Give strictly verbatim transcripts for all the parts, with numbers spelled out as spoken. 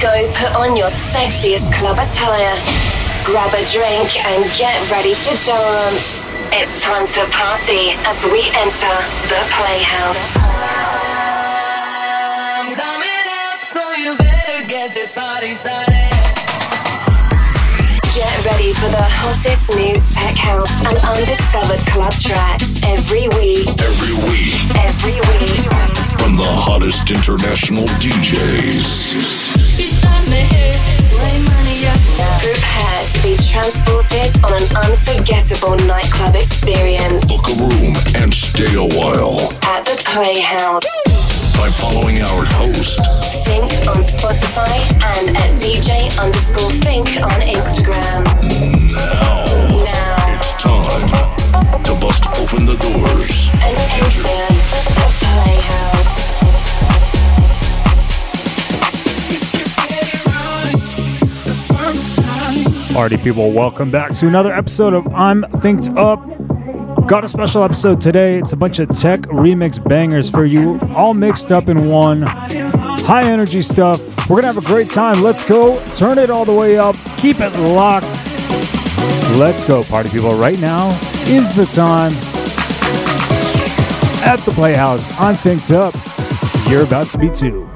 Go put on your sexiest club attire. Grab a drink and get ready to dance. It's time to party as we enter the Playhouse. I'm coming up, so you better get this party started. Get ready for the hottest new tech house and undiscovered club tracks every week. Every week. Every week. From the hottest international D Js. Beside me here, lay money up. Prepare to be transported on an unforgettable nightclub experience. Book a room and stay a while. At the Playhouse. By following our host Think on Spotify and at D J underscore Think on Instagram. Now, now it's time to bust open the doors and enter the Playhouse. Alrighty, people, welcome back to another episode of I'm Thinked Up. Got a special episode today. It's a bunch of tech remix bangers for you, all mixed up in one. High energy stuff. We're gonna have a great time. Let's go. Turn it all the way up. Keep it locked. Let's go, party people. Right now is the time. At the Playhouse, I'm Thinked Up. You're about to be too.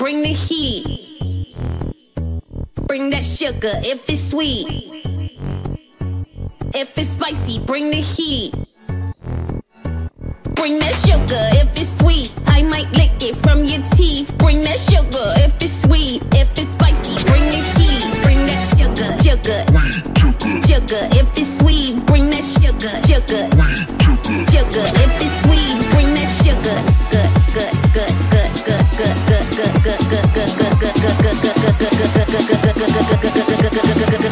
Bring the heat. Bring that sugar if it's sweet. If it's spicy, bring the heat. Bring that sugar if it's sweet. I might lick it from your teeth. Bring that sugar if it's sweet. If it's spicy, bring the heat. Bring that sugar, sugar, sugar. If it's sweet, bring that sugar, sugar, sugar. If it's sweet, bring that sugar. Good, good, good, good, good, good, good, good, good, good, good, good, good, good, good, good, good.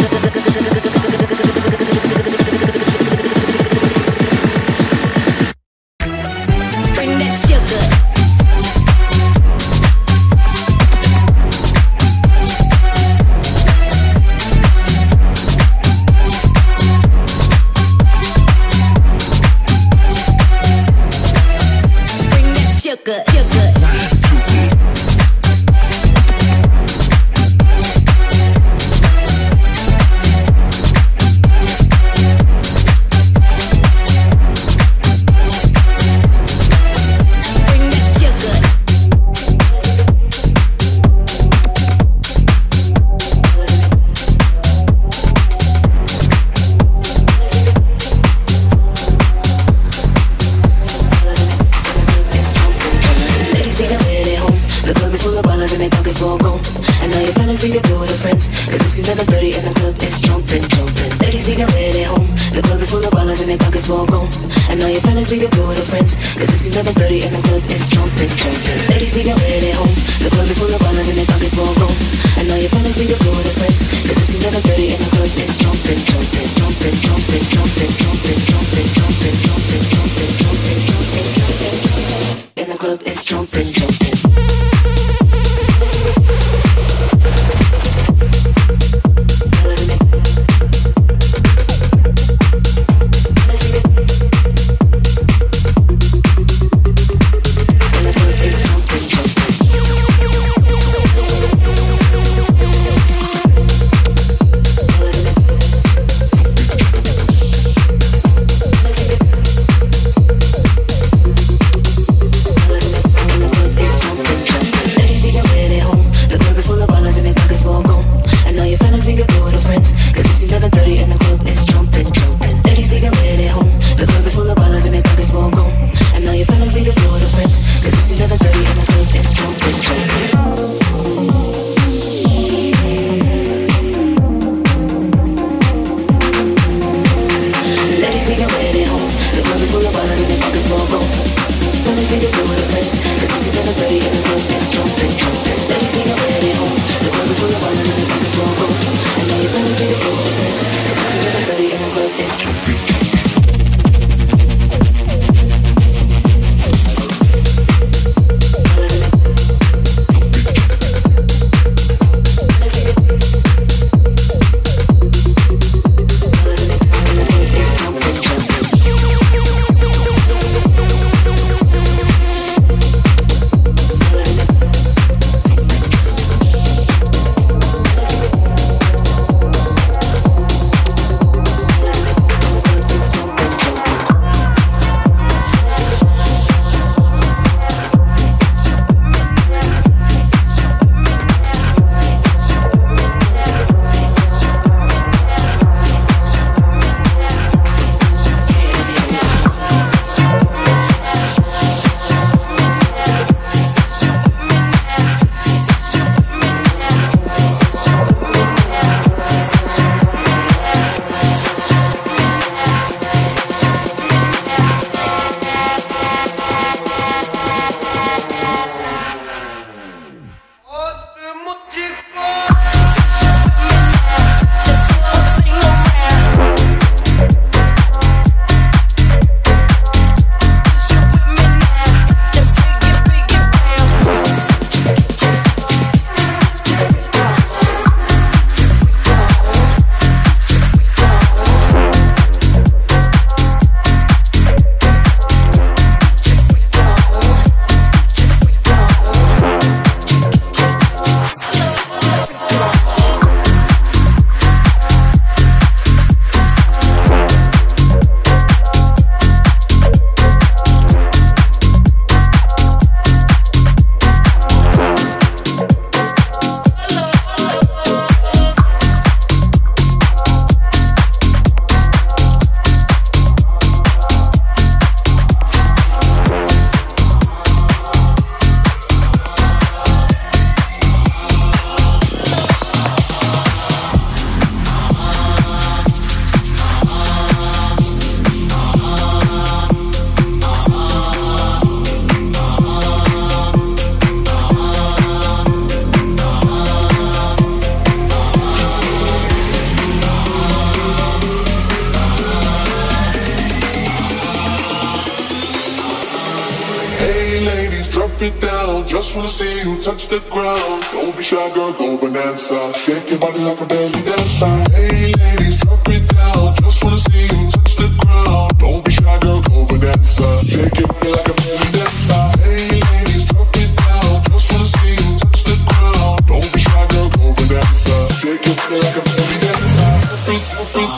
Just wanna see you touch the ground. Don't be shy, girl, go bonanza. Shake your body like a belly dancer. Hey ladies, drop it down. Just wanna see you touch the ground. Don't be shy, girl, go bonanza. Shake your body like a belly dancer. Hey ladies, drop it down. Just wanna see you touch the ground. Don't be shy, girl, go bonanza. Shake your body like a belly dancer. Drop it, drop it.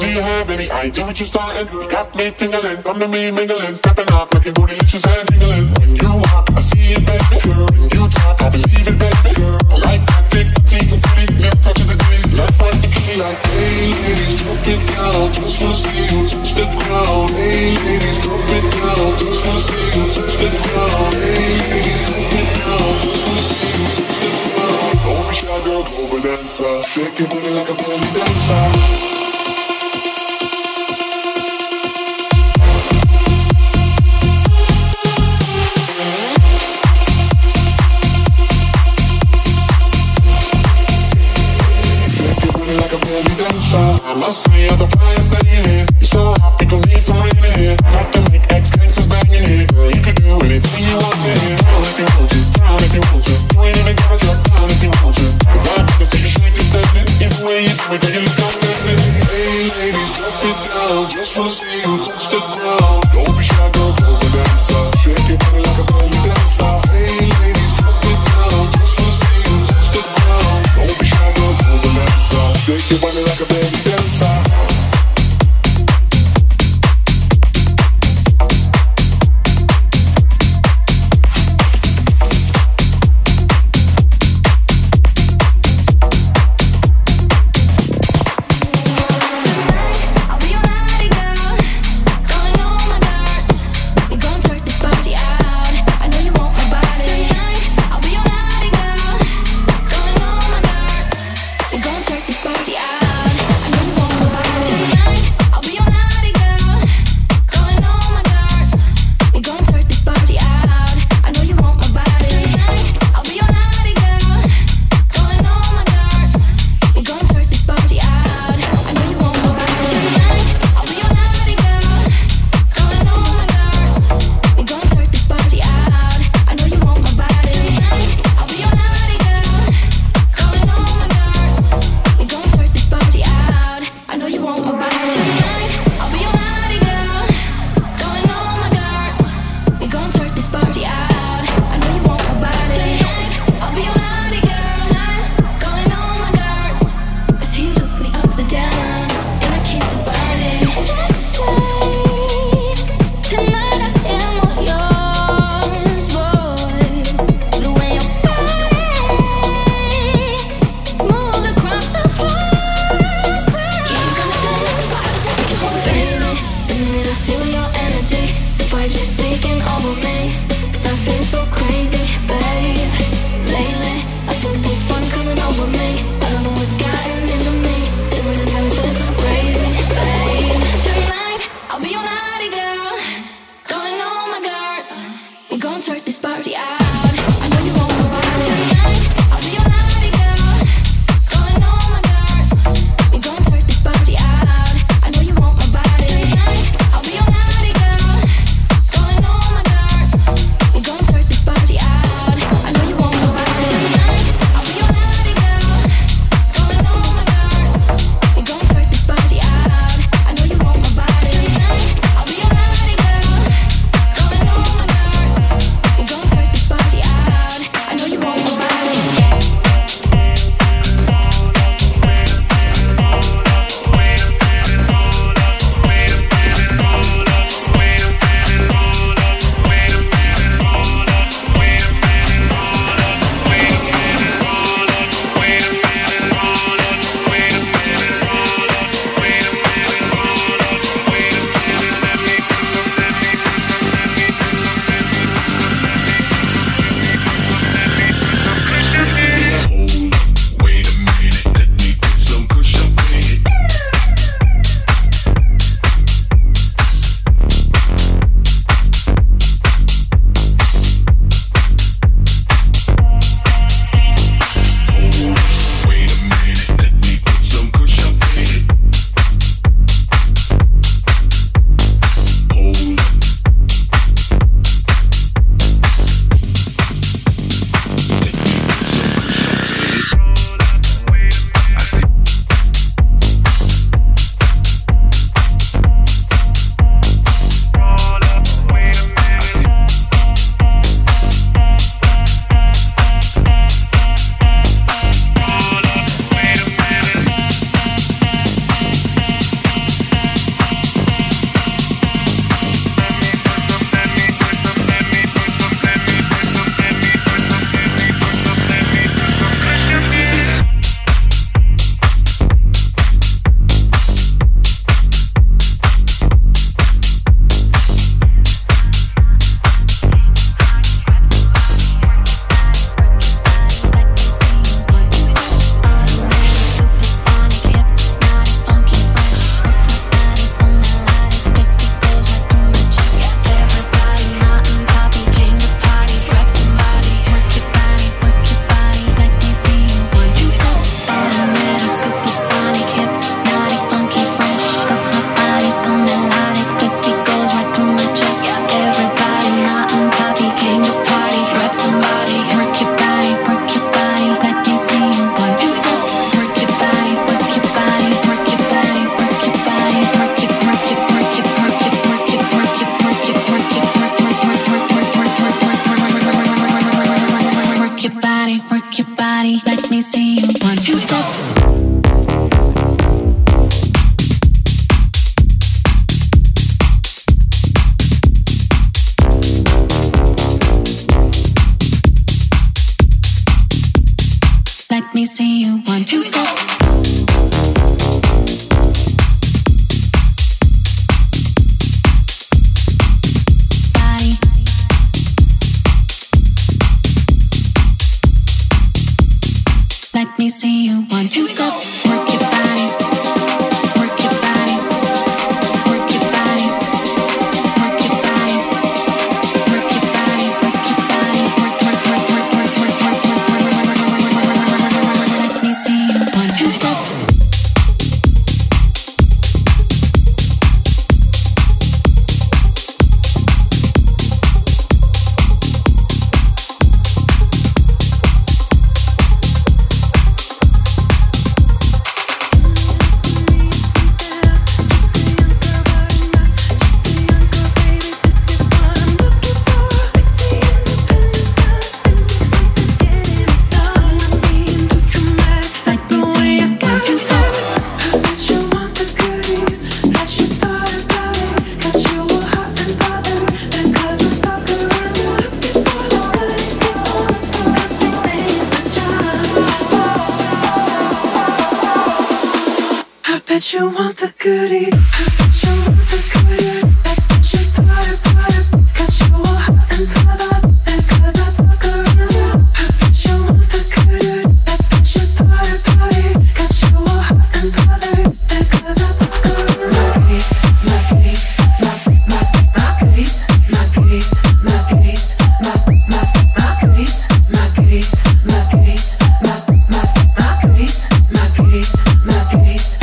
Do you have any idea what you're starting? You got me tingling, come to me mingling. Stepping up, looking bootylicious and tingling. When you hop, I see it, baby girl. When you talk, I believe it, baby girl. I like that thick, petite, and pretty. Milk touches a ditty, like one bikini. Like, hey ladies, drop it down. Just wanna see you touch the ground. Hey ladies, drop it down. Just wanna see you touch the ground. Hey ladies, drop it down. Just wanna see you touch the ground. Don't be shy, girl, go bonanza. Shake your booty like a belly dancer. I must say you're the flyest thing in here. You're so hot, people need some rain in here. Talk to make ex-gangsters banging here. Girl, you can do anything you want in here. Down if you want to, down if you want to. You ain't even gotta drop down if you want to. Cause I can see you shaking, standing. Either way you do it, then you look outstanding. Hey ladies, drop it down. Just wanna see you touch the ground. Don't be shy, girl, go bonanza. Shake your body like a belly dancer. Hey ladies, drop it down. Just wanna see you touch the ground. Don't be shy, girl, go bonanza. Shake your body like a belly dancer. Are we alive, girl? Calling all my girls. that you want the goodie. That you want the goodie. Like that you thought about it. Got you all hot and hot up. And cause I took a run. That you want the goodie. Like that you thought about it. Got you all hot and hot up. And cause I took a run. My goodies, my goodies, my, my, my goodies, my goodies, my goodies, my, my, my goodies, my goodies, my goodies, my, my, my goodies, my goodies, my goodies.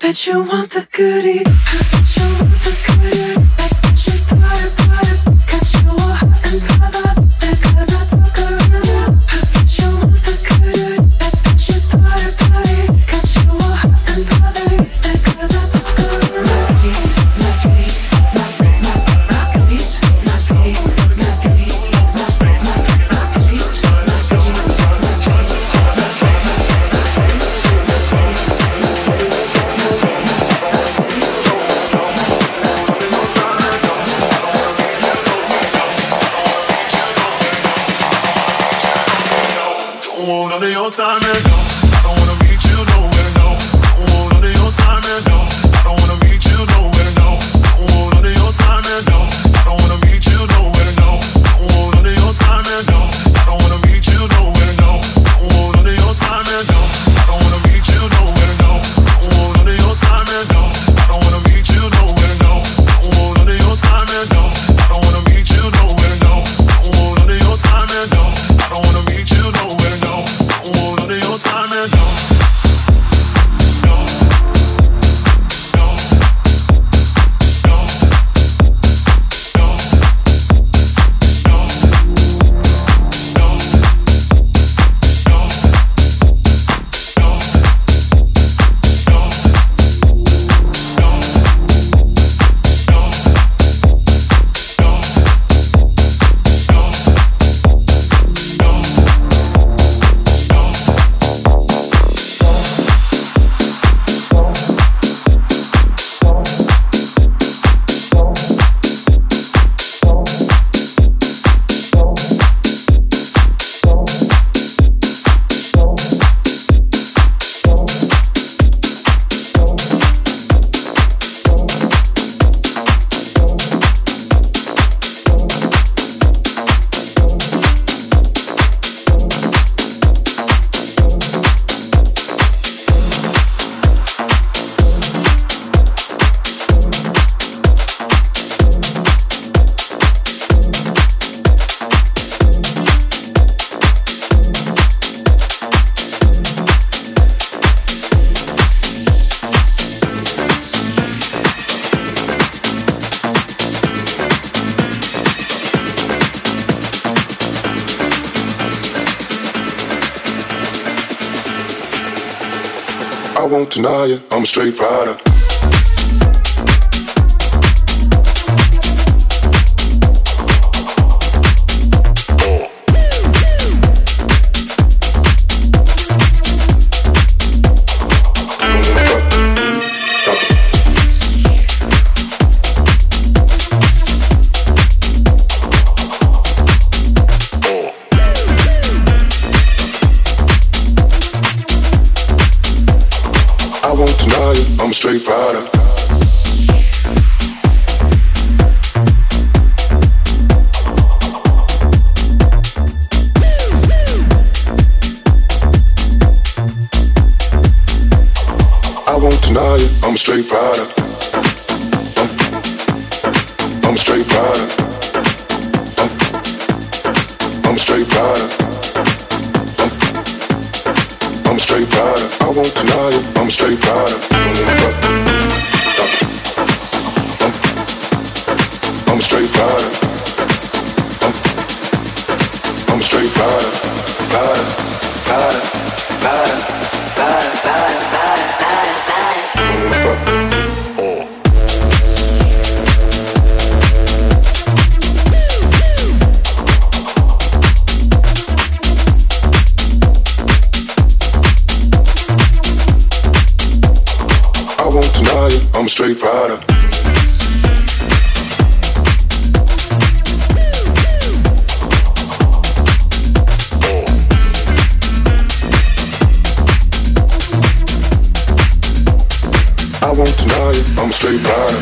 That you want the goodie. That you want the goodie. Like that you thought about it. Got you all hot and hot up. And cause I took a run. That you want the goodie. Like that you thought about it. Got you all hot and hot up. And cause I took a run. My goodies, my goodies, my, my, my goodies, my goodies, my goodies, my, my, my goodies, my goodies, my goodies. Time and go. I don't wanna meet you nowhere, no. I don't want none of your time and go. I don't wanna meet you nowhere, no. I don't want none of your time and go. I don't wanna meet you nowhere, no. I don't want none of your time and go. I don't wanna meet you nowhere, no. I don't want none of your time and go. I don't wanna meet you nowhere, no. I don't want none of your time and go. I don't wanna meet you nowhere, no. I don't want none of your time and go. I don't wanna meet you nowhere, no. I don't want none of your time and go. I don't wanna meet you nowhere, no. Time and go. Won't deny it, I'm a straight rider. I'm a straight rider. I won't deny it. I'm a straight rider. I'm, I'm a straight rider. I'm, I'm a straight rider. I'm, I'm a straight rider. straight rider. I won't deny it, I'm a straight rider. I'm a straight rider. I'm a straight rider. Rider, rider, rider, rider, rider, rider, rider, rider. I'm a straight rider. I won't deny it, I'm a straight rider.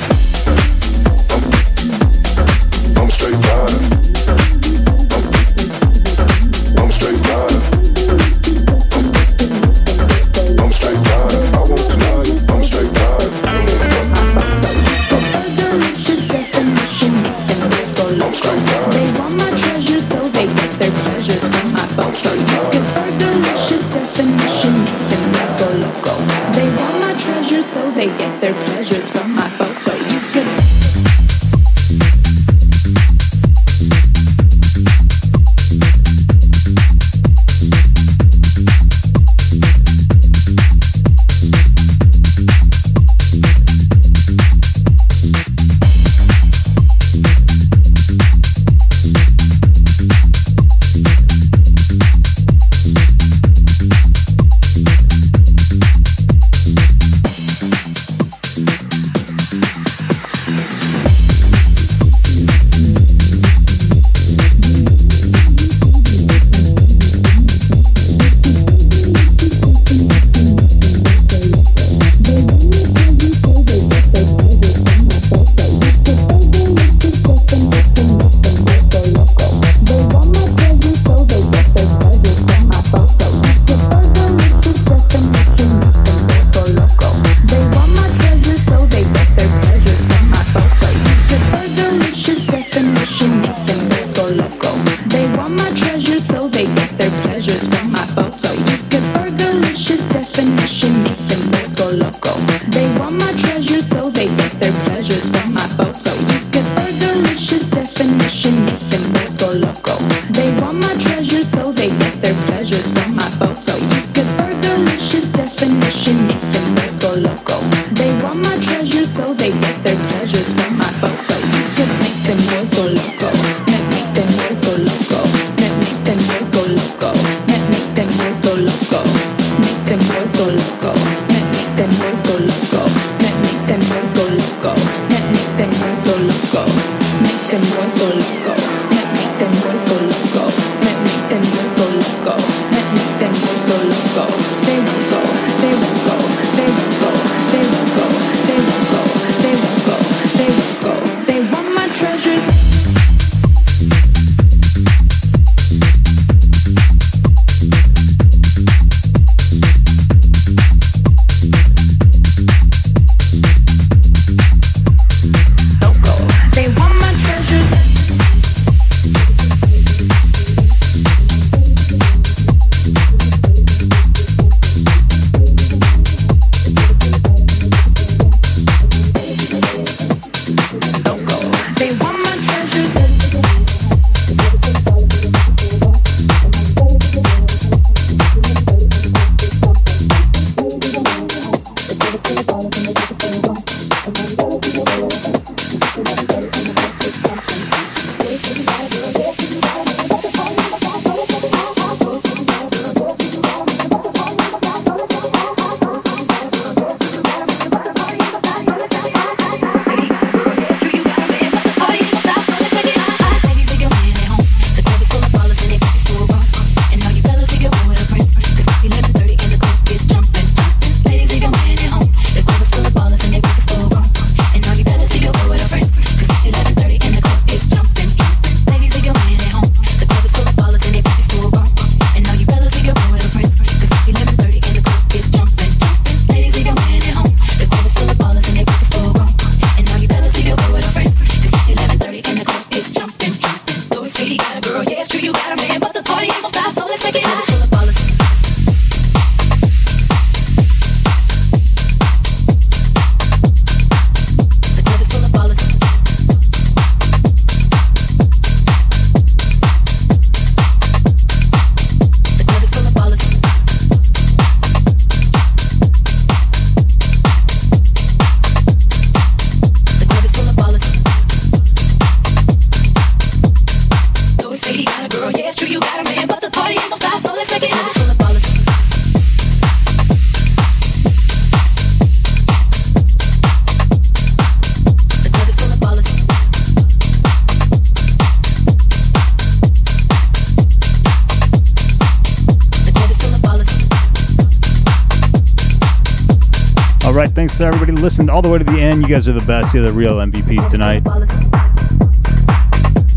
Thanks to everybody who listened all the way to the end. You guys are the best. You're the real M V Ps tonight.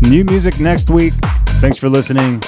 New music next week. Thanks for listening.